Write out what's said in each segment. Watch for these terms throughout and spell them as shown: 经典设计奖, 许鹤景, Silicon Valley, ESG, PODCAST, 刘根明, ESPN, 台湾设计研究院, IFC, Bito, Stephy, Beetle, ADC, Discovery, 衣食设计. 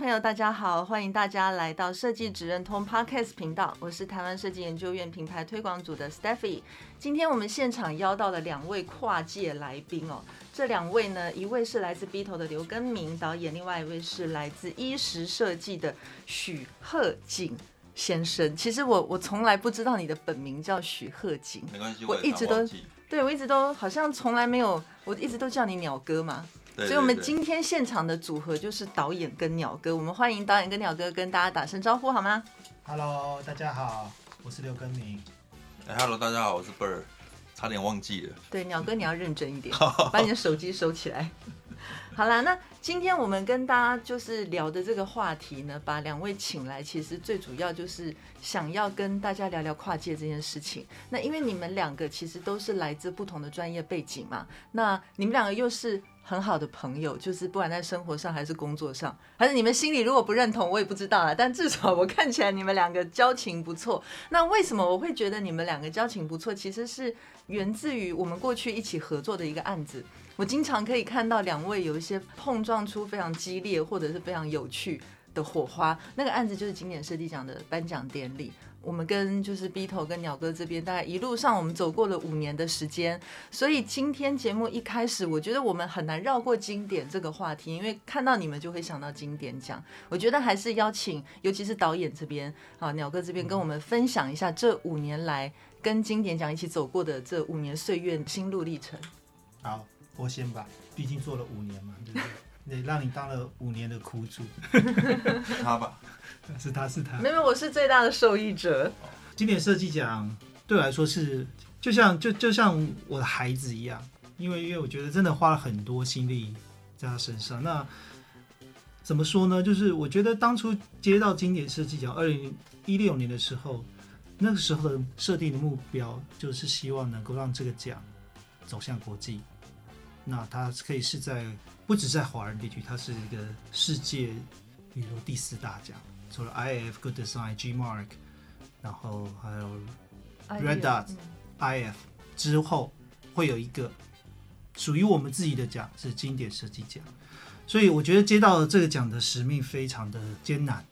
朋友大家好，欢迎大家来到设计职人通 Podcast 频道，我是台湾设计研究院品牌推广组的 Stephy。 今天我们现场邀到了两位跨界来宾哦，这两位呢，一位是来自 Bito 的刘根明导演，另外一位是来自衣食设计的许鹤景先生。其实我从来不知道你的本名叫许鹤景，没关系，我一直都对，我一直都好像从来没有，我一直都叫你鸟哥嘛。对对对，所以我们今天现场的组合就是导演跟鸟哥，我们欢迎导演跟鸟哥跟大家打声招呼好吗？ Hello 大家好，我是刘根明。Hello 大家好，我是 Bird， 差点忘记了。对，鸟哥你要认真一点把你的手机收起来好啦，那今天我们跟大家就是聊的这个话题呢，把两位请来，其实最主要就是想要跟大家聊聊跨界这件事情。那因为你们两个其实都是来自不同的专业背景嘛，那你们两个又是很好的朋友，就是不管在生活上还是工作上，还是你们心里如果不认同我也不知道啦，但至少我看起来你们两个交情不错。那为什么我会觉得你们两个交情不错，其实是源自于我们过去一起合作的一个案子。我经常可以看到两位有一些碰撞出非常激烈或者是非常有趣的火花，那个案子就是经典设计奖的颁奖典礼。我们跟就是 Bito 跟鸟哥这边大概一路上我们走过了5年的时间，所以今天节目一开始我觉得我们很难绕过经典这个话题，因为看到你们就会想到经典奖。我觉得还是邀请尤其是导演这边啊，鸟哥这边跟我们分享一下这5年来跟经典奖一起走过的这5年岁月心路历程。好，我先吧，毕竟做了5年嘛，对不对也让你当了5年的苦主他吧，是他没有，我是最大的受益者。经典设计奖对我来说是就像我的孩子一样，因为我觉得真的花了很多心力在他身上。那怎么说呢，就是我觉得当初接到经典设计奖2016年的时候，那个时候的设定的目标就是希望能够让这个奖走向国际，那它可以是在不只在华人地区，它是一个世界比如说第4大奖，除了 IF、Good Design、G Mark， 然后还有 Red Dot、IF 之后，会有一个属于我们自己的奖是经典设计奖。所以我觉得接到这个奖的使命非常的艰难，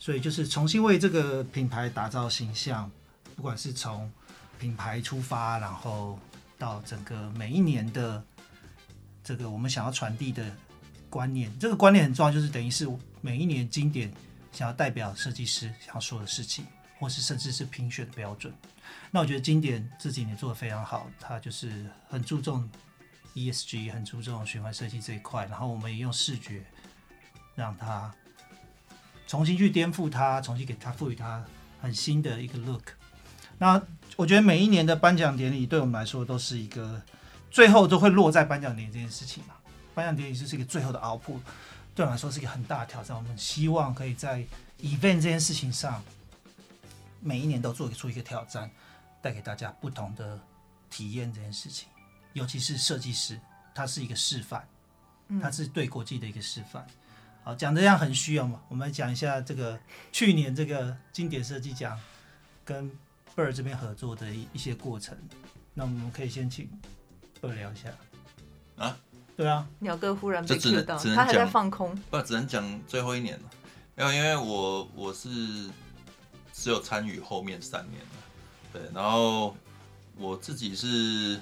所以就是重新为这个品牌打造形象，不管是从品牌出发，然后到整个每一年的这个我们想要传递的观念，这个观念很重要，就是等于是每一年经典想要代表设计师想要说的事情，或是甚至是评选的标准。那我觉得经典这几年做得非常好，它就是很注重 ESG， 很注重循环设计这一块，然后我们也用视觉让它重新去颠覆它，重新给它赋予它很新的一个 look。 那我觉得每一年的颁奖典礼对我们来说都是一个最后都会落在颁奖典礼这件事情嘛，颁奖典礼就是一个最后的 output， 对我来说是一个很大的挑战。我们希望可以在 event 这件事情上，每一年都做出一个挑战，带给大家不同的体验这件事情。尤其是设计师，他是一个示范，他是对国际的一个示范。好，讲这样很虚哦嘛，我们来讲一下这个去年这个经典设计奖跟 Bird 这边合作的一些过程。那我们可以先请Bird 聊一下啊。对啊，鸟哥忽然被 Q 到，他还在放空，不，只能讲最后一年了。没有，因为我是只有参与后面3年了，对，然后我自己是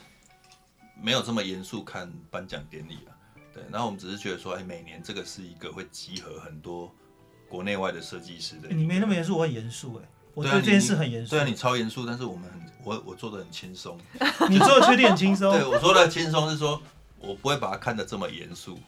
没有这么严肃看颁奖典礼了，对，然后我们只是觉得说，哎，每年这个是一个会集合很多国内外的设计师的。你没那么严肃，我很严肃哎。我对这件事很严肃。对啊，你超严肃，但是我做的很轻松。你做的缺点轻松。对，我说的轻松是说，我不会把它看得这么严肃。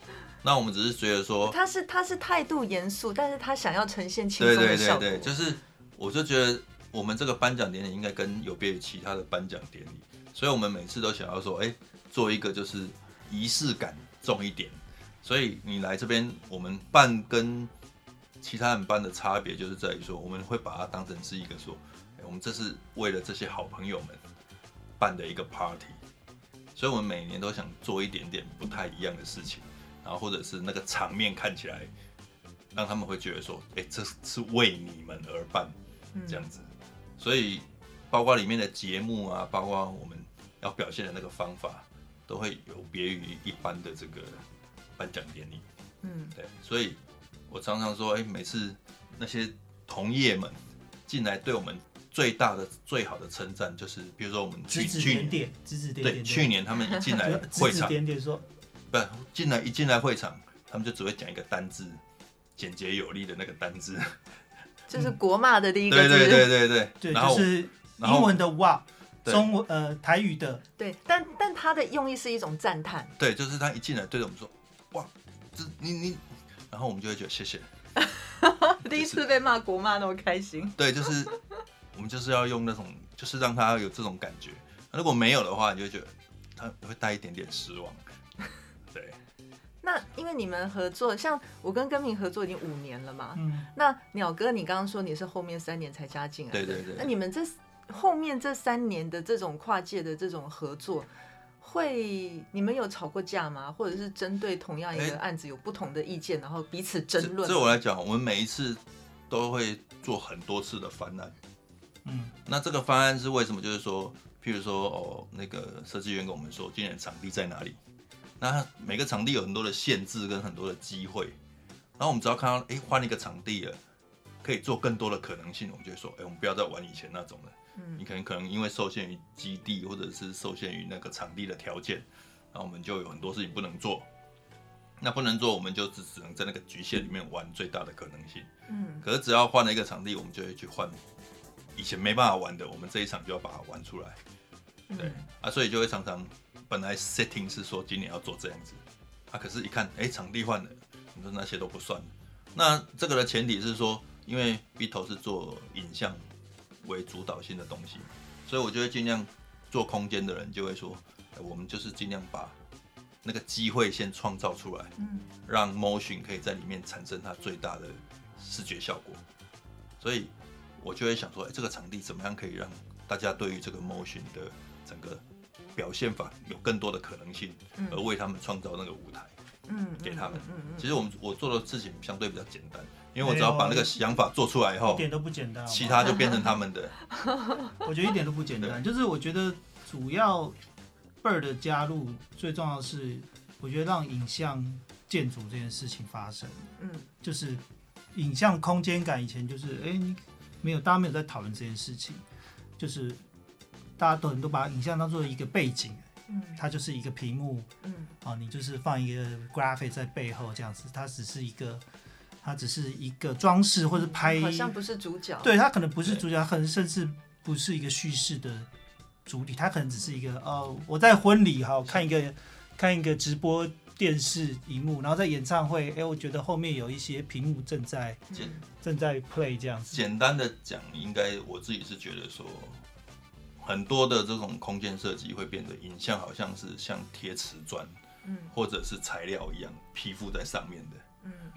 那我们只是觉得说，他是态度严肃，但是他想要呈现轻松的效果。对，就是我就觉得我们这个颁奖典礼应该跟有别于其他的颁奖典礼，所以我们每次都想要说，哎，做一个就是仪式感重一点。所以你来这边，我们办跟其他人办的差别就是在于说，我们会把它当成是一个说，我们这是为了这些好朋友们办的一个 party， 所以我们每年都想做一点点不太一样的事情，然后或者是那个场面看起来让他们会觉得说，哎，这是为你们而办，这样子。所以包括里面的节目啊，包括我们要表现的那个方法，都会有别于一般的这个颁奖典礼。对，所以我常常说，每次那些同业们进来，对我们最大的、最好的称赞，就是比如说我们指指点点，对，去年他们一进来会场，指指点点说，不，一进来会场，他们就只会讲一个单字，简洁有力的那个单字，就是国骂的第一个字，对，然后就是英文的哇，中文台语的，对，但他的用意是一种赞叹，对，就是他一进来对着我们说，哇，这你。然后我们就会觉得谢谢，第一次被骂国骂那么开心。对，就是我们就是要用那种，就是让他有这种感觉。如果没有的话，你就会觉得他会带一点点失望。对。那因为你们合作，像我跟耕平合作已经5年了嘛，那鸟哥，你刚刚说你是后面3年才加进来的，对。那你们这后面这3年的这种跨界的这种合作。你们有吵过架吗？或者是针对同样一个案子有不同的意见，然后彼此争论？这我来讲，我们每一次都会做很多次的方案。那这个方案是为什么？就是说，譬如说，那个设计员跟我们说，今年场地在哪里？那每个场地有很多的限制跟很多的机会。然后我们只要看到，换一个场地了，可以做更多的可能性，我们就会说，我们不要再玩以前那种了。你可能因为受限于基地或者是受限于那个场地的条件，然后我们就有很多事情不能做。那不能做，我们就只能在那个局限里面玩最大的可能性。可是只要换了一个场地，我们就会去换以前没办法玩的，我们这一场就要把它玩出来。对，所以就会常常本来 setting 是说今年要做这样子，可是一看，场地换了，你说那些都不算。那这个的前提是说，因为 Bito 是做影像为主导性的东西，所以我就会尽量做空间的人就会说，我们就是尽量把那个机会先创造出来，让 motion 可以在里面产生它最大的视觉效果。所以我就会想说，这个场地怎么样可以让大家对于这个 motion 的整个表现法有更多的可能性，而为他们创造那个舞台，给他们。其实我做的事情相对比较简单。因为我只要把那个想法做出来以后，一点都不简单，其他就变成他们的。我觉得一点都不简单，就是我觉得主要 Bird 的加入，最重要的是，我觉得让影像建筑这件事情发生，就是影像空间感以前就是，大家没有在讨论这件事情，就是大家都很多把影像当做一个背景。它就是一个屏幕，你就是放一个 graphic 在背后这样子，它只是一个装饰或者拍，好像不是主角。对，它可能不是主角，它可能甚至不是一个叙事的主体，它可能只是一个我在婚礼看一个直播电视荧幕，然后在演唱会，我觉得后面有一些屏幕正在 play 这样子。简单的讲，应该我自己是觉得说，很多的这种空间设计会变得影像好像是像贴瓷砖，或者是材料一样披附在上面的。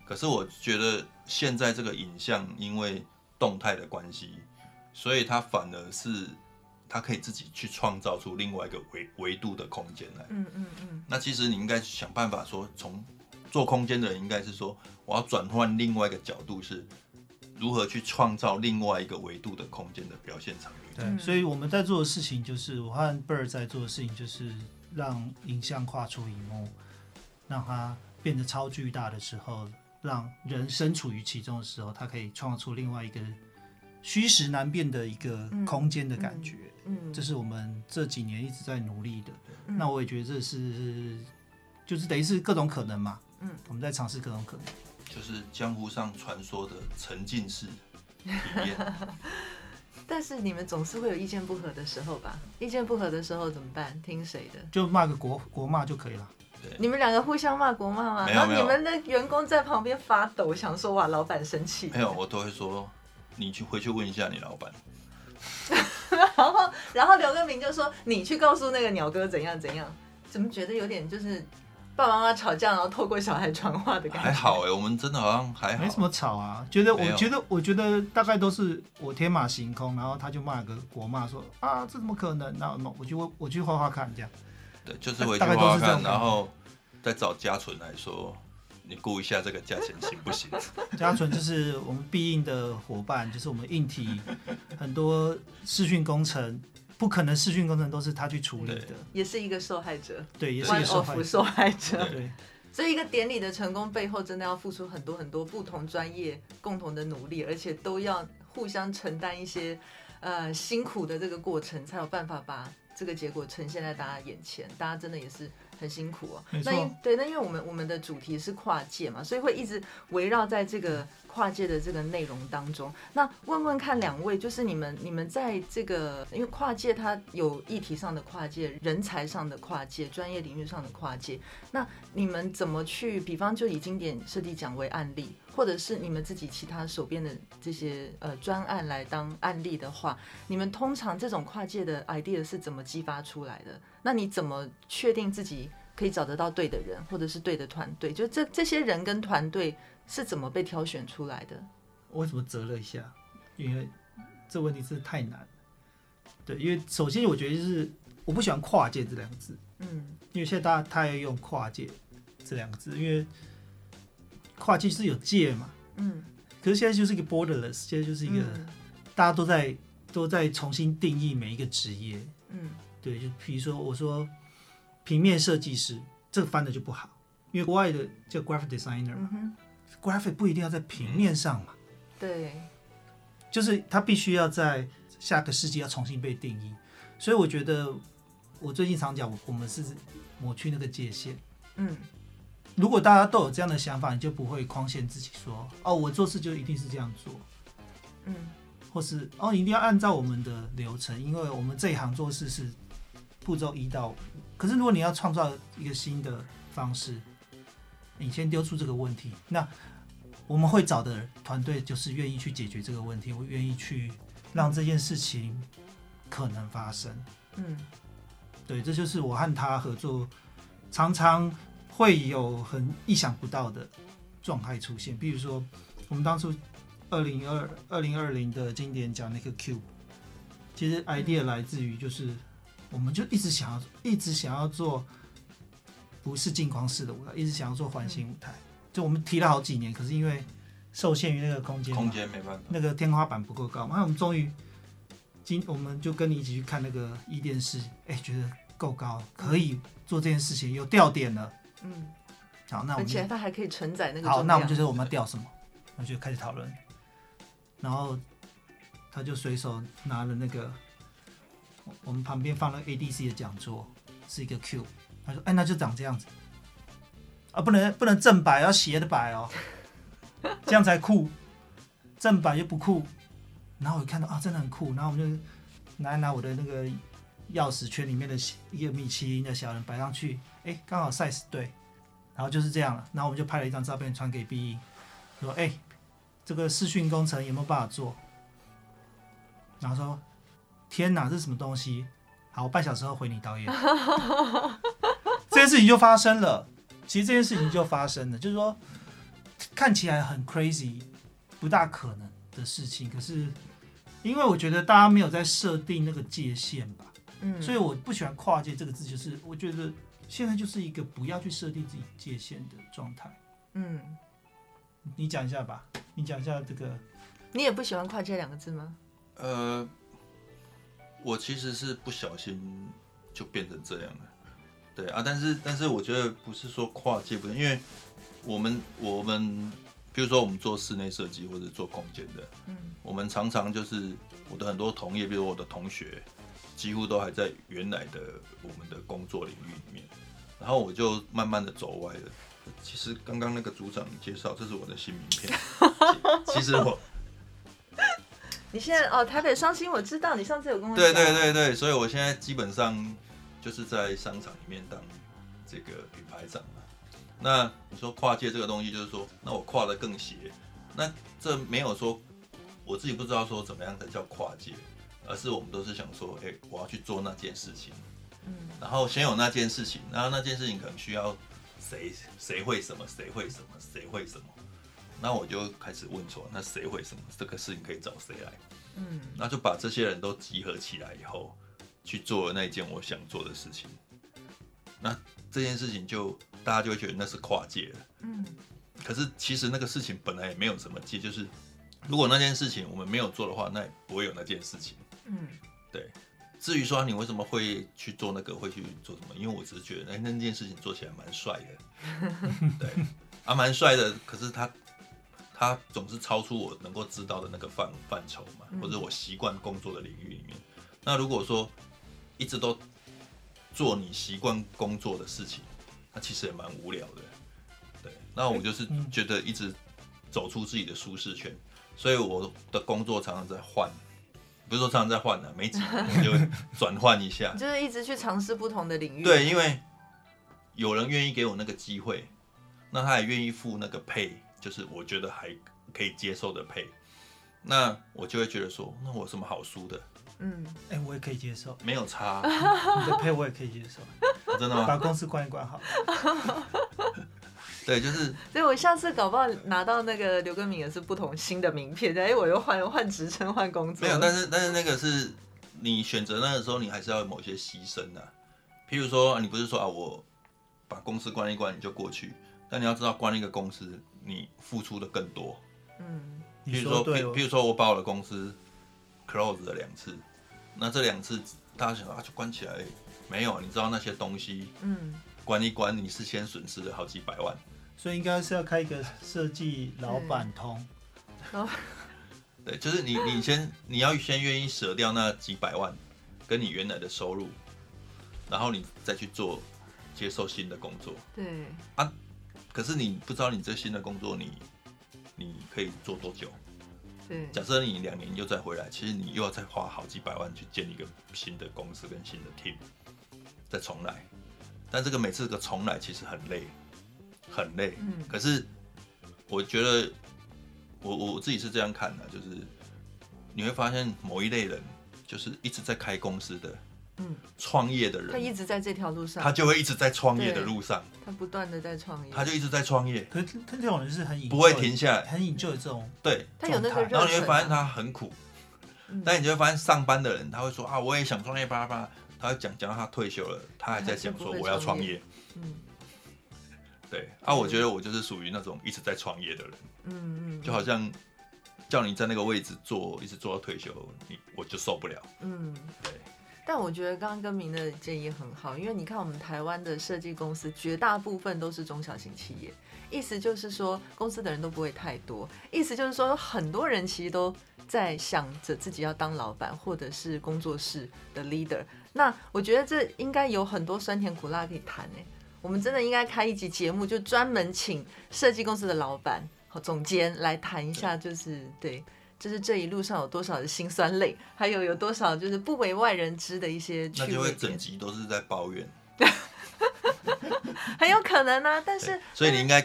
可是我觉得现在这个影像因为动态的关系，所以它反而是它可以自己去创造出另外一个维度的空间来。那其实你应该想办法说，从做空间的人应该是说，我要转换另外一个角度，是如何去创造另外一个维度的空间的表现场域。对，所以我们在做的事情就是，我和 Bird 在做的事情就是让影像跨出荧幕，让它变得超巨大的时候。让人身处于其中的时候，他可以创造出另外一个虚实难辨的一个空间的感觉。这是我们这几年一直在努力的。那我也觉得这是，就是等于是各种可能嘛。我们在尝试各种可能，就是江湖上传说的沉浸式体验。但是你们总是会有意见不合的时候吧？意见不合的时候怎么办？听谁的？就骂个国骂就可以了。你们两个互相骂国骂吗？然后你们的员工在旁边发抖，想说哇，老板生气。没有，我都会说，你回去问一下你老板。然后刘根明就说，你去告诉那个鸟哥怎样怎样，怎么觉得有点就是爸爸妈妈吵架，然后透过小孩传话的感觉。还好哎，我们真的好像还好，没什么吵啊。我觉得大概都是我天马行空，然后他就骂个国骂说啊，这怎么可能？那我去画画看这样。对，就是回去画画看，然后再找家纯来说，你估一下这个价钱行不行？家纯就是我们必应的伙伴，就是我们硬体很多视讯工程。不可能视讯工程都是他去处理的，也是一个受害者，对，也是一个受害者对，所以一个典礼的成功背后真的要付出很多很多不同专业共同的努力，而且都要互相承担一些辛苦的这个过程，才有办法把这个结果呈现在大家眼前。大家真的也是很辛苦哦。那因为我们的主题是跨界嘛，所以会一直围绕在这个跨界的这个内容当中。那问问看两位，就是你们在这个，因为跨界它有议题上的跨界、人才上的跨界、专业领域上的跨界，那你们怎么去，比方就以经典设计奖为案例，或者是你们自己其他手边的这些专案来当案例的话，你们通常这种跨界的 idea 是怎么激发出来的？那你怎么确定自己可以找得到对的人，或者是对的团队？就这些人跟团队是怎么被挑选出来的？我为什么折了一下？因为这问题是太难了。对，因为首先我觉得就是我不喜欢跨界这两个字，因为现在大家太用跨界这两个字，因为跨界是有界嘛，可是现在就是一个 borderless， 现在就是一个大家都在重新定义每一个职业，对，就比如说我说平面设计师，这个翻的就不好，因为国外的叫 graphic designer 嘛。graphic 不一定要在平面上嘛，对，就是它必须要在下个世纪要重新被定义，所以我觉得我最近常讲，我们是抹去那个界限，如果大家都有这样的想法，你就不会框限自己说，哦，我做事就一定是这样做，或是哦，一定要按照我们的流程，因为我们这一行做事是步骤1到5，可是如果你要创造一个新的方式。你先丢出这个问题，那我们会找的团队就是愿意去解决这个问题，我愿意去让这件事情可能发生。对，这就是我和他合作常常会有很意想不到的状态出现。比如说，我们当初2020的经典奖那个 Cube， 其实 idea 来自于就是我们就一直想要做。不是镜框式的舞台，一直想要做环形舞台，就我们提了好几年，可是因为受限于那个空间没办法，那个天花板不够高嘛。那我们终于，我们就跟你一起去看那个伊甸市，觉得够高，可以做这件事情，有吊点了。好，那我们而且它还可以承载那个重量。好，那我们就说我们要吊什么，我就开始讨论。然后他就随手拿了那个，我们旁边放了 ADC 的讲座，是一个 Q。他说：“那就长这样子啊，不能正摆，要斜的摆哦，这样才酷，正摆就不酷。”然后我看到啊，真的很酷，然后我就拿我的那个钥匙圈里面的一个米其林的小人摆上去，刚好 size 对，然后就是这样了。然后我们就拍了一张照片传给 B， 说：“这个视讯工程有没有办法做？”然后说：“天哪，这是什么东西？”好，我半小时后回你导演。这件事情就发生了，其实这件事情就发生了，就是说看起来很 crazy 不大可能的事情，可是因为我觉得大家没有在设定那个界限吧，所以我不喜欢跨界这个字，就是我觉得现在就是一个不要去设定自己界限的状态。你讲一下这个。你也不喜欢跨界两个字吗？我其实是不小心就变成这样了。对啊，但是我觉得不是说跨界不，因为我们比如说我们做室内设计或者做空间的，我们常常就是我的很多同业，比如我的同学，几乎都还在原来的我们的工作领域里面，然后我就慢慢的走歪了。其实刚刚那个组长介绍，这是我的新名片。其实我。你现在哦，台北伤心我知道，你上次有跟我讲。对，所以我现在基本上。就是在商场里面当这个品牌长嘛。那你说跨界这个东西，就是说，那我跨得更斜，那这没有说我自己不知道说怎么样才叫跨界，而是我们都是想说，我要去做那件事情，然后先有那件事情，然后那件事情可能需要谁会什么，谁会什么，谁会什么。那我就开始问说，那谁会什么？这个事情可以找谁来？嗯，那就把这些人都集合起来以后，去做那一件我想做的事情。那这件事情就大家就会觉得那是跨界了。嗯，可是其实那个事情本来也没有什么界，就是如果那件事情我们没有做的话，那也不会有那件事情。嗯，对。至于说你为什么会去做那个，会去做什么？因为我只是觉得，哎，那件事情做起来蛮帅的，对，啊，蛮帅的。可是他总是超出我能够知道的那个范畴嘛，或者我习惯工作的领域里面。那如果说一直都做你习惯工作的事情，那其实也蛮无聊的，对。那我就是觉得一直走出自己的舒适圈，所以我的工作常常在换。不是说常常在换啊，每几年就转换一下，就是一直去尝试不同的领域。对，因为有人愿意给我那个机会，那他也愿意付那个 pay， 就是我觉得还可以接受的 pay， 那我就会觉得说，那我有什么好输的？嗯，哎，我也可以接受，没有差啊，你的 pay 我也可以接受，啊，真的吗？把公司关一关好了。对，就是。所以我下次搞不好拿到那个刘根明也是不同新的名片，哎，我又换职称、换工作。没有，但是那个是你选择那个时候，你还是要有某些牺牲的，啊。譬如说，你不是说啊，我把公司关一关你就过去，但你要知道，关一个公司你付出的更多。嗯，譬如说我把我的公司 close 了2次，那这2次大家想啊，就关起来，没有，你知道那些东西，嗯，关一关你是先损失了好几百万。所以应该是要开一个设计老板通，嗯，对，就是你要先愿意舍掉那几百万，跟你原来的收入，然后你再去做接受新的工作。对啊，可是你不知道你这新的工作你可以做多久？对，假设你2年又再回来，其实你又要再花好几百万去建一个新的公司跟新的 team， 再重来。但这个每次的重来其实很累。很累，可是我觉得我自己是这样看的，啊，就是你会发现某一类人就是一直在开公司的，创业的人，他一直在这条路上，他就会一直在创业的路上，他不断的在创业，他就一直在创业。可是他这种人是很不会停下来，很enjoy这种，对，他有那个热忱，然后你会发现他很苦，但你就会发现上班的人他会说啊，我也想创业吧吧，他会讲到他退休了，他还在讲说我要创业，对啊，我觉得我就是属于那种一直在创业的人，就好像叫你在那个位置做，一直做到退休，我就受不了，对。但我觉得刚刚跟明的建议很好，因为你看我们台湾的设计公司绝大部分都是中小型企业，意思就是说公司的人都不会太多，意思就是说很多人其实都在想着自己要当老板或者是工作室的 leader， 那我觉得这应该有很多酸甜苦辣可以谈耶，我们真的应该开一集节目，就专门请设计公司的老板、总监来谈一下，就是对，就是这一路上有多少的辛酸泪，还有多少就是不为外人知的一些趣味。那就会整集都是在抱怨，很有可能啊。但是，所以你应该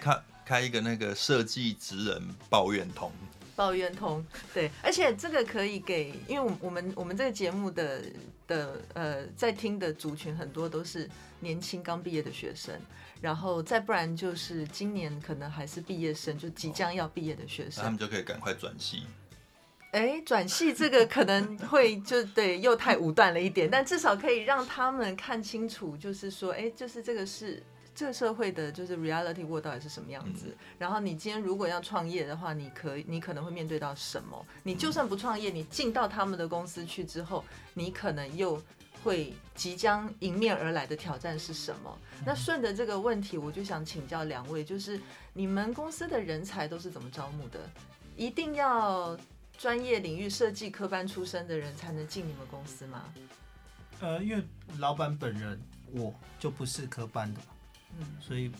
开一个那个设计职人抱怨通。抱怨通，对，而且这个可以给，因为我们这个节目的在听的族群很多都是年轻刚毕业的学生，然后再不然就是今年可能还是毕业生，就即将要毕业的学生，他们就可以赶快转系。哎，转系这个可能会就对又太武断了一点，但至少可以让他们看清楚，就是说，哎，就是这个是。这个社会的就是 reality world 到底是什么样子，然后你今天如果要创业的话，你可能会面对到什么，你就算不创业，你进到他们的公司去之后，你可能又会即将迎面而来的挑战是什么。那顺着这个问题，我就想请教两位，就是你们公司的人才都是怎么招募的？一定要专业领域设计科班出身的人才能进你们公司吗？因为老板本人我就不是科班的，所以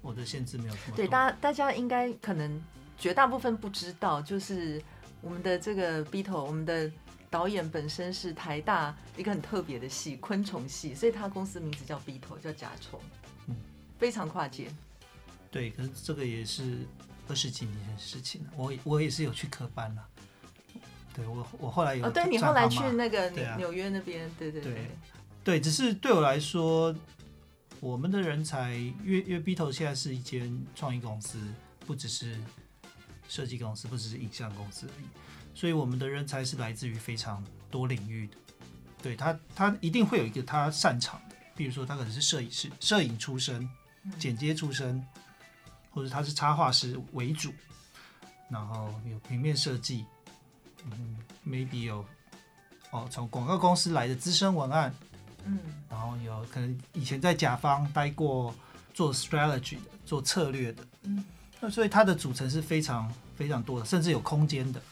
我的限制没有这么多。对，大家应该可能绝大部分不知道，就是我们的这个 Bito， 我们的导演本身是台大一个很特别的系，昆虫系，所以他公司名字叫 Bito， 叫甲虫，非常跨界。对，可是这个也是20几年的事情，我也是有去科班啦。对，我后来有对你后来去那个纽约那边，对对对，只是对我来说。我们的人才，因为 Bito 现在是一间创意公司，不只是设计公司，不只是影像公司而已，所以我们的人才是来自于非常多领域的。对，他一定会有一个他擅长的，比如说他可能是摄影出身、剪接出身，或者他是插画师为主，然后有平面设计，maybe 有从广告公司来的资深文案，然后有可能以前在甲方待过做 strategy 的、做策略的，那所以它的组成是非常非常多的，甚至有空间的。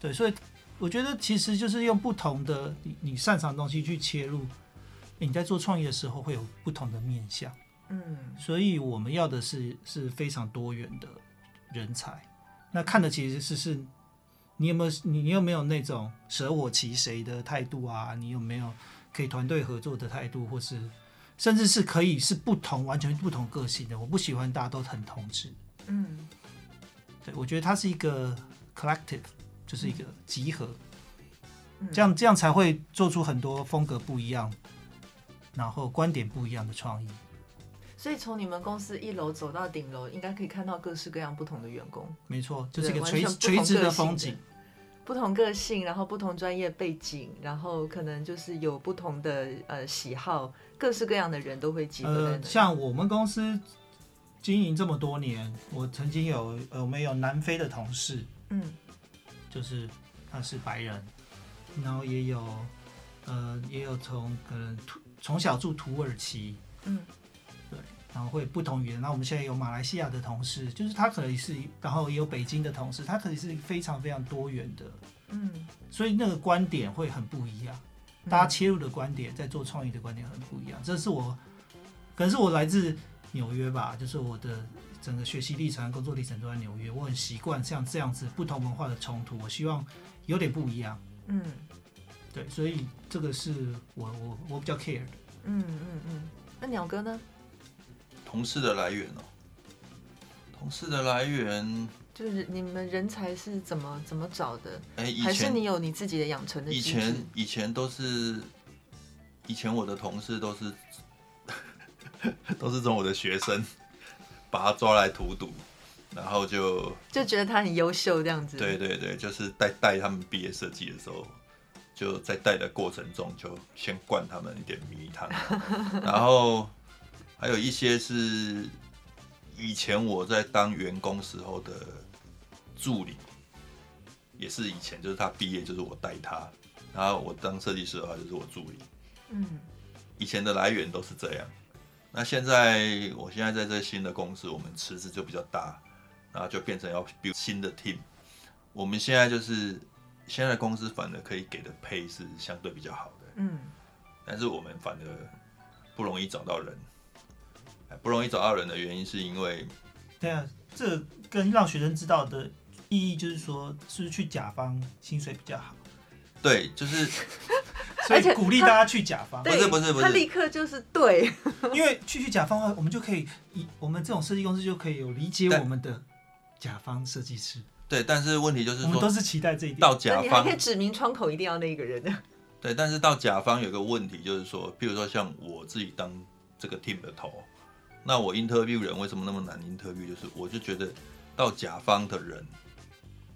对，所以我觉得其实就是用不同的你擅长的东西去切入，你在做创业的时候会有不同的面向。所以我们要的是非常多元的人才。那看的其实是你有没有那种舍我其谁的态度啊？你有没有可以团队合作的态度，或是甚至是可以是不同完全不同个性的？我不喜欢大家都很同质。对，我觉得它是一个 collective， 就是一个集合，这样才会做出很多风格不一样，然后观点不一样的创意。所以从你们公司一楼走到顶楼，应该可以看到各式各样不同的员工。没错，就是一个垂直的风景，不同个性，然后不同专业背景，然后可能就是有不同的喜好，各式各样的人都会集合在那里。像我们公司经营这么多年，我曾经我们有南非的同事，就是他是白人，然后也有从可能从小住土耳其，对，然后会不同语言。那我们现在有马来西亚的同事，就是他可能是，然后也有北京的同事，他可能是非常非常多元的，所以那个观点会很不一样，大家切入的观点，在做创意的观点很不一样。这是可能是我来自纽约吧，就是我的整个学习历程、工作历程都在纽约，我很习惯像这样子不同文化的冲突，我希望有点不一样。对，所以这个是我比较 care 的。那鸟哥呢？同事的来源同事的来源就是你们人才是怎么找的？还是你有你自己的养成的机制？以前我的同事都是从我的学生把他抓来荼毒，然后就觉得他很优秀这样子。对对对，就是带他们毕业设计的时候，就在带的过程中就先灌他们一点迷汤，然后还有一些是以前我在当员工时候的助理，也是以前就是他毕业就是我带他，然后我当设计师的话就是我助理。以前的来源都是这样。那我现在在这新的公司，我们池子就比较大，然后就变成要 build 新的 team。我们现在就是现在的公司反而可以给的配是相对比较好的，但是我们反而不容易找到人。不容易找到人的原因是因为，对啊，这跟让学生知道的意义就是说，是不是去甲方薪水比较好？对，就是。所以鼓励大家去甲方，不是，他立刻就是对，因为去甲方的话，我们就可以我们这种设计公司就可以有理解我们的甲方设计师。对，但是问题就是说，我们都是期待这一点。到甲方，你还可以指明窗口一定要那个人。对，但是到甲方有个问题就是说，譬如说像我自己当这个 team 的头，那我 interview 人为什么那么难 interview？ 就是我就觉得到甲方的人，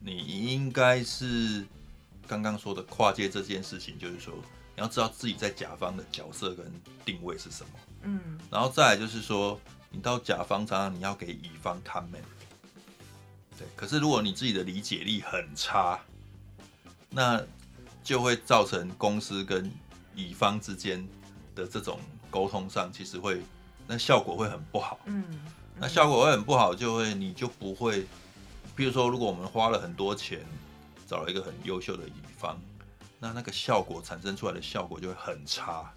你应该是刚刚说的跨界这件事情，就是说。你要知道自己在甲方的角色跟定位是什么，然后再来就是说，你到甲方常常你要给乙方 comment， 对，可是如果你自己的理解力很差，那就会造成公司跟乙方之间的这种沟通上，其实会那效果会很不好，那效果会很不好，就会你就不会，比如说如果我们花了很多钱找了一个很优秀的乙方。那个效果产生出来的效果就会很差，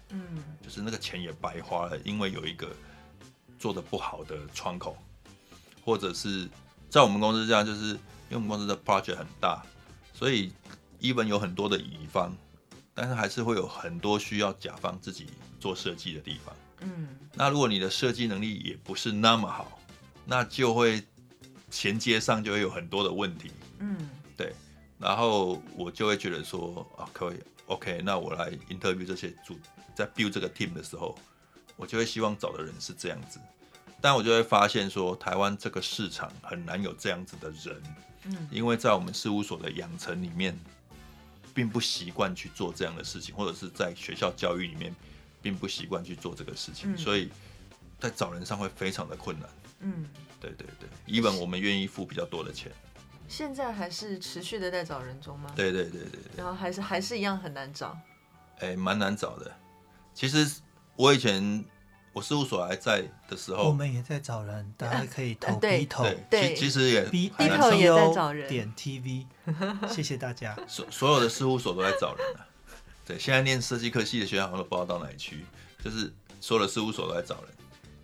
就是那个钱也白花了，因为有一个做得不好的窗口，或者是在我们公司这样，就是因为我们公司的 project 很大，所以 even 有很多的乙方，但是还是会有很多需要甲方自己做设计的地方，那如果你的设计能力也不是那么好，那就会衔接上就会有很多的问题，对。然后我就会觉得说，可以 ，OK， 那我来 interview 这些在 build 这个 team 的时候，我就会希望找的人是这样子，但我就会发现说台湾这个市场很难有这样子的人，因为在我们事务所的养成里面并不习惯去做这样的事情，或者是在学校教育里面并不习惯去做这个事情，所以在找人上会非常的困难。对对对 ，even 我们愿意付比较多的钱。现在还是持续的在找人中吗？对对对 对, 对。然后还是一样很难找。哎，蛮难找的。其实我以前我事务所还在的时候，我们也在找人，大家可以投 Bito， 对，其实也 Bito 也在找人。点 TV， 谢谢大家。所有的事务所都在找人啊。对，现在念设计科系的学生好像都不知道到哪里去，就是所有的事务所都在找人。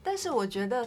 但是我觉得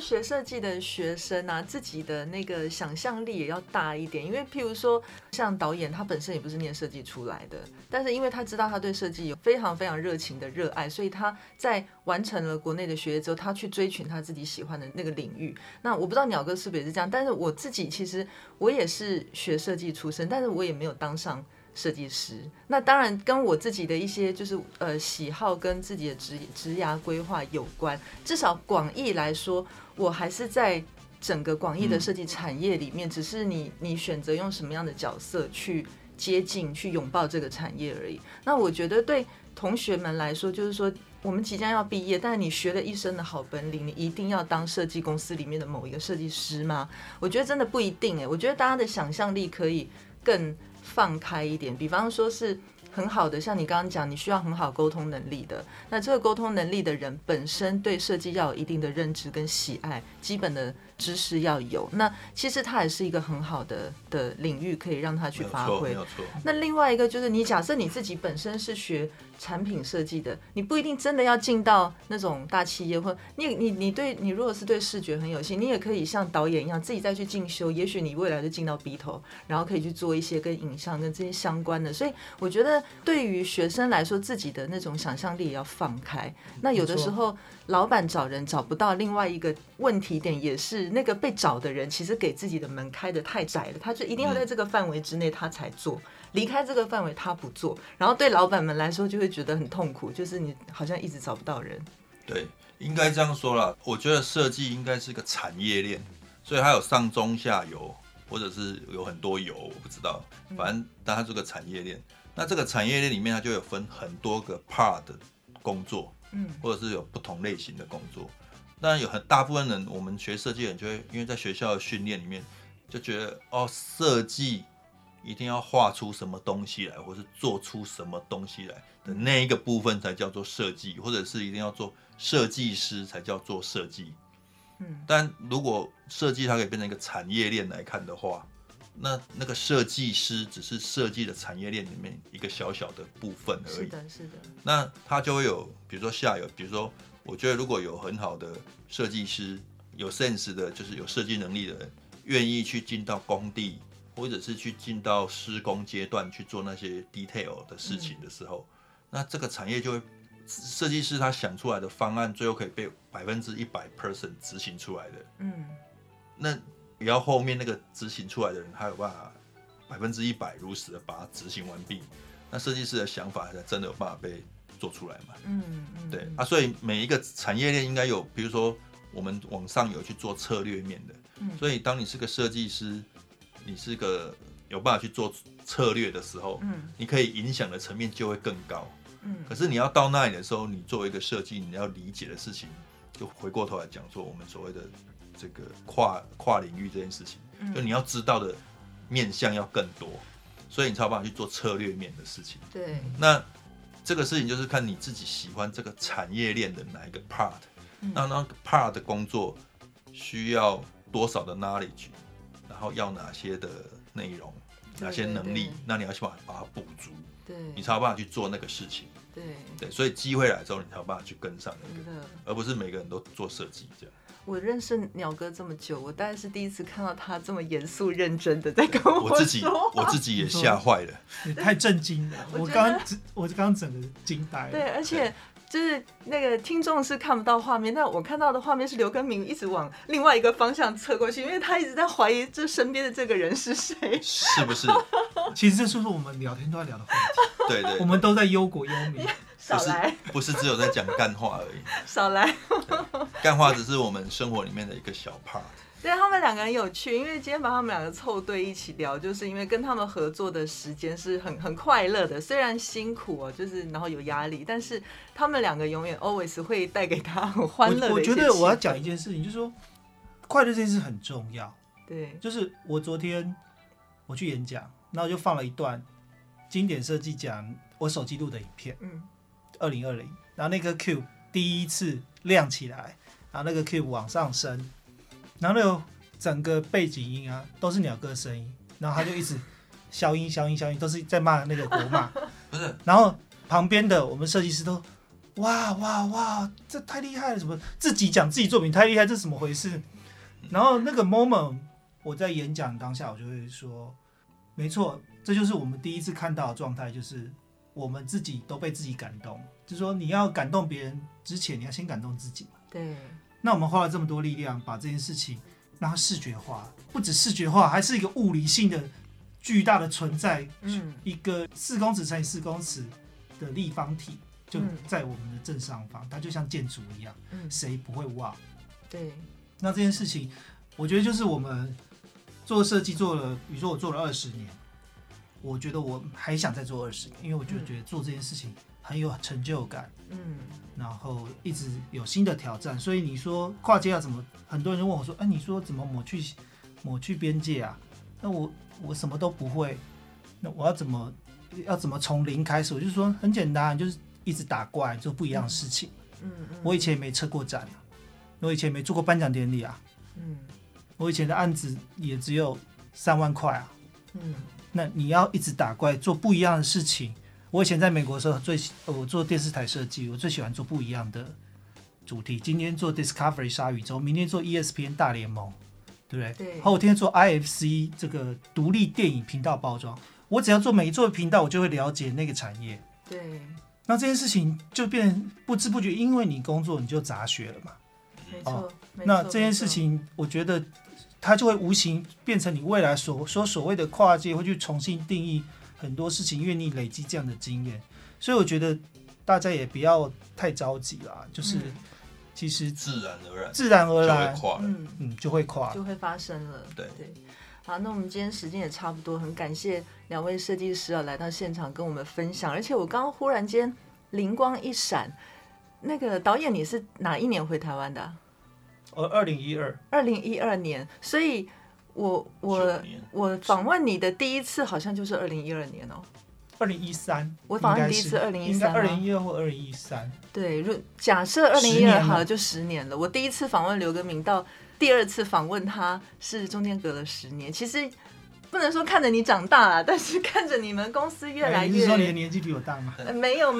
学设计的学生啊，自己的那个想象力也要大一点，因为譬如说像导演，他本身也不是念设计出来的，但是因为他知道他对设计有非常非常热情的热爱，所以他在完成了国内的学业之后，他去追寻他自己喜欢的那个领域。那我不知道鸟哥是不是也是这样，但是我自己其实我也是学设计出身，但是我也没有当上设计师，那当然跟我自己的一些就是喜好跟自己的职涯规划有关。至少广义来说，我还是在整个广义的设计产业里面，只是你选择用什么样的角色去接近、去拥抱这个产业而已。那我觉得对同学们来说，就是说我们即将要毕业，但你学了一身的好本领，你一定要当设计公司里面的某一个设计师吗？我觉得真的不一定欸。我觉得大家的想象力可以更放开一点，比方说是很好的，像你刚刚讲，你需要很好沟通能力的，那这个沟通能力的人本身对设计要有一定的认知跟喜爱，基本的知识要有，那其实它也是一个很好的领域，可以让它去发挥。那另外一个就是，你假设你自己本身是学产品设计的，你不一定真的要进到那种大企业，或你如果是对视觉很有兴趣，你也可以像导演一样自己再去进修，也许你未来就进到 Beetle， 然后可以去做一些跟影像跟这些相关的。所以我觉得对于学生来说，自己的那种想象力也要放开。那有的时候老板找人找不到，另外一个问题点也是那个被找的人其实给自己的门开得太窄了，他就一定要在这个范围之内他才做，离开这个范围他不做，然后对老板们来说就会觉得很痛苦，就是你好像一直找不到人。对，应该这样说啦，我觉得设计应该是一个产业链，所以它有上中下游，或者是有很多游，我不知道，反正它这个产业链，那这个产业链里面它就有分很多个 part 的工作，或者是有不同类型的工作。那有很大部分人，我们学设计人就会因为在学校的训练里面就觉得，哦，设计一定要画出什么东西来，或是做出什么东西来的那一个部分才叫做设计，或者是一定要做设计师才叫做设计。但如果设计它可以变成一个产业链来看的话，那个设计师只是设计的产业链里面一个小小的部分而已。是的，是的。那它就会有，比如说下游，比如说，我觉得如果有很好的设计师，有 sense 的，就是有设计能力的人，愿意去进到工地，或者是去进到施工阶段去做那些 detail 的事情的时候，那这个产业就会，设计师他想出来的方案，最后可以被 100% 执行出来的。那也要后面那个执行出来的人，他有办法 100% 如实的把它执行完毕，那设计师的想法才真的有办法被做出来嘛。对啊，所以每一个产业链应该有，比如说我们往上有去做策略面的，所以当你是个设计师，你是个有办法去做策略的时候，你可以影响的层面就会更高。可是你要到那里的时候，你作为一个设计，你要理解的事情，就回过头来讲说我们所谓的这个跨领域这件事情，就你要知道的面向要更多，所以你才有办法去做策略面的事情。对，那这个事情就是看你自己喜欢这个产业链的哪一个 part，那个 part 的工作需要多少的 knowledge， 然后要哪些的内容，哪些能力，那你要去把它补足。对，你才有办法去做那个事情。 对，所以机会来之后你才有办法去跟上那个，而不是每个人都做设计这样。我认识鸟哥这么久，我大概是第一次看到他这么严肃认真的在跟我说话。我自己也吓坏了，你太震惊了，我刚整个惊呆了。对，而且就是那个听众是看不到画面，但我看到的画面是刘根明一直往另外一个方向侧过去，因为他一直在怀疑这身边的这个人是谁，是不是？其实这就是我们聊天都在聊的话题。对，我们都在忧国忧民。少来，不是只有在讲干话而已，少来，干话只是我们生活里面的一个小 part。对，他们两个很有趣，因为今天把他们两个凑对一起聊，就是因为跟他们合作的时间是很快乐的，虽然辛苦哦，就是然后有压力，但是他们两个永远 always 会带给他很欢乐的一些气氛。我觉得我要讲一件事情，就是说快乐这件事很重要。对，就是我昨天我去演讲，那我就放了一段经典设计奖我手机录的影片，2020，然后那个 Cube 第一次亮起来，然后那个 Cube 往上升。然后那个整个背景音啊都是鸟歌声音，然后他就一直消音消音消音，都是在骂那个国骂，不是。然后旁边的我们设计师都哇哇哇，这太厉害了，什么自己讲自己作品太厉害，这是怎么回事？然后那个 moment 我在演讲当下，我就会说，没错，这就是我们第一次看到的状态，就是我们自己都被自己感动。就是说你要感动别人之前，你要先感动自己。对。那我们花了这么多力量把这件事情让它视觉化，不止视觉化，还是一个物理性的巨大的存在，一个4公尺乘以4公尺的立方体就在我们的正上方，它就像建筑一样，谁不会哇？对。那这件事情我觉得就是我们做设计做了，比如说我做了20年，我觉得我还想再做20年，因为我就觉得做这件事情很有成就感，然后一直有新的挑战，所以你说跨界要怎么？很多人就问我说：“哎，你说怎么抹去边界啊？那我什么都不会，那我要怎么从零开始？”我就说很简单，就是一直打怪，做不一样的事情。我以前也没策过展啊，我以前没做过颁奖典礼啊，我以前的案子也只有3万块啊，那你要一直打怪，做不一样的事情。我以前在美国的时候我做电视台设计，我最喜欢做不一样的主题。今天做 Discovery 鲨鱼洲，明天做 ESPN 大联盟，对不对？对。后天做 IFC 这个独立电影频道包装。我只要做每一座频道，我就会了解那个产业。对。那这件事情就变成不知不觉，因为你工作你就杂学了嘛。没错。哦、没错，那这件事情，我觉得它就会无形变成你未来所谓的跨界，会去重新定义。很多事情，因为你累积这样的经验，所以我觉得大家也不要太着急啦。就是其实自然而然就会跨了，就会跨，就会发生了。对。好，那我们今天时间也差不多，很感谢两位设计师来到现场跟我们分享。而且我刚刚忽然间灵光一闪，那个导演你是哪一年回台湾的啊？2012年，所以。我访问你的第一次好像就是2012年哦，2013，我访问第一次2013，应该2012或2013。对，假设2012好了，就10年了。我第一次访问刘格明到第二次访问他是中间隔了10年，其实不能说看着你长大啦，但是看着你们公司越来越……你是说你的年纪比我大吗？没有，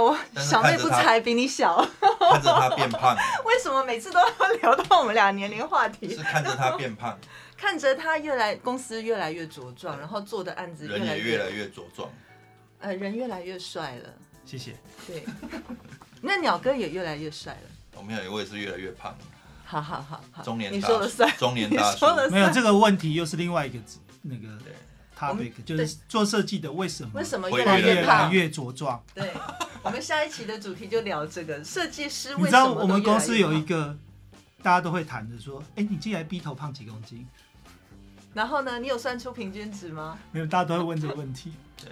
我小妹不才比你小。看着他变胖。为什么每次都要聊到我们俩年龄话题？是看着他变胖，看着他公司越来越茁壮，然后做的案子人也越来越茁壮，人越来越帅了。谢谢。对，那鸟哥也越来越帅了。我没有，我也是越来越胖。好，中年大叔，你说的帅，中年大叔，没有这个问题，又是另外一个字。那个 topic 就是做设计的为什么越来越茁壮。对，我们下一期的主题就聊这个设计师为什么都越来越胖。你知道我们公司有一个大家都会谈的说，哎，你进来 Bito 胖几公斤？然后呢，你有算出平均值吗？没有，大家都会问这个问题。对，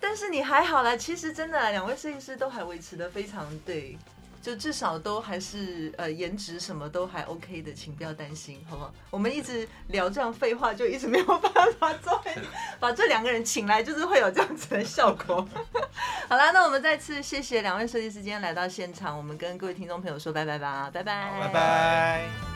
但是你还好啦，其实真的啦，两位设计师都还维持得非常对，就至少都还是颜值什么都还 OK 的，请不要担心，好不好？我们一直聊这样废话，就一直没有办法把这两个人请来，就是会有这样子的效果。好啦，那我们再次谢谢两位设计师今天来到现场，我们跟各位听众朋友说拜拜吧，拜拜，拜拜。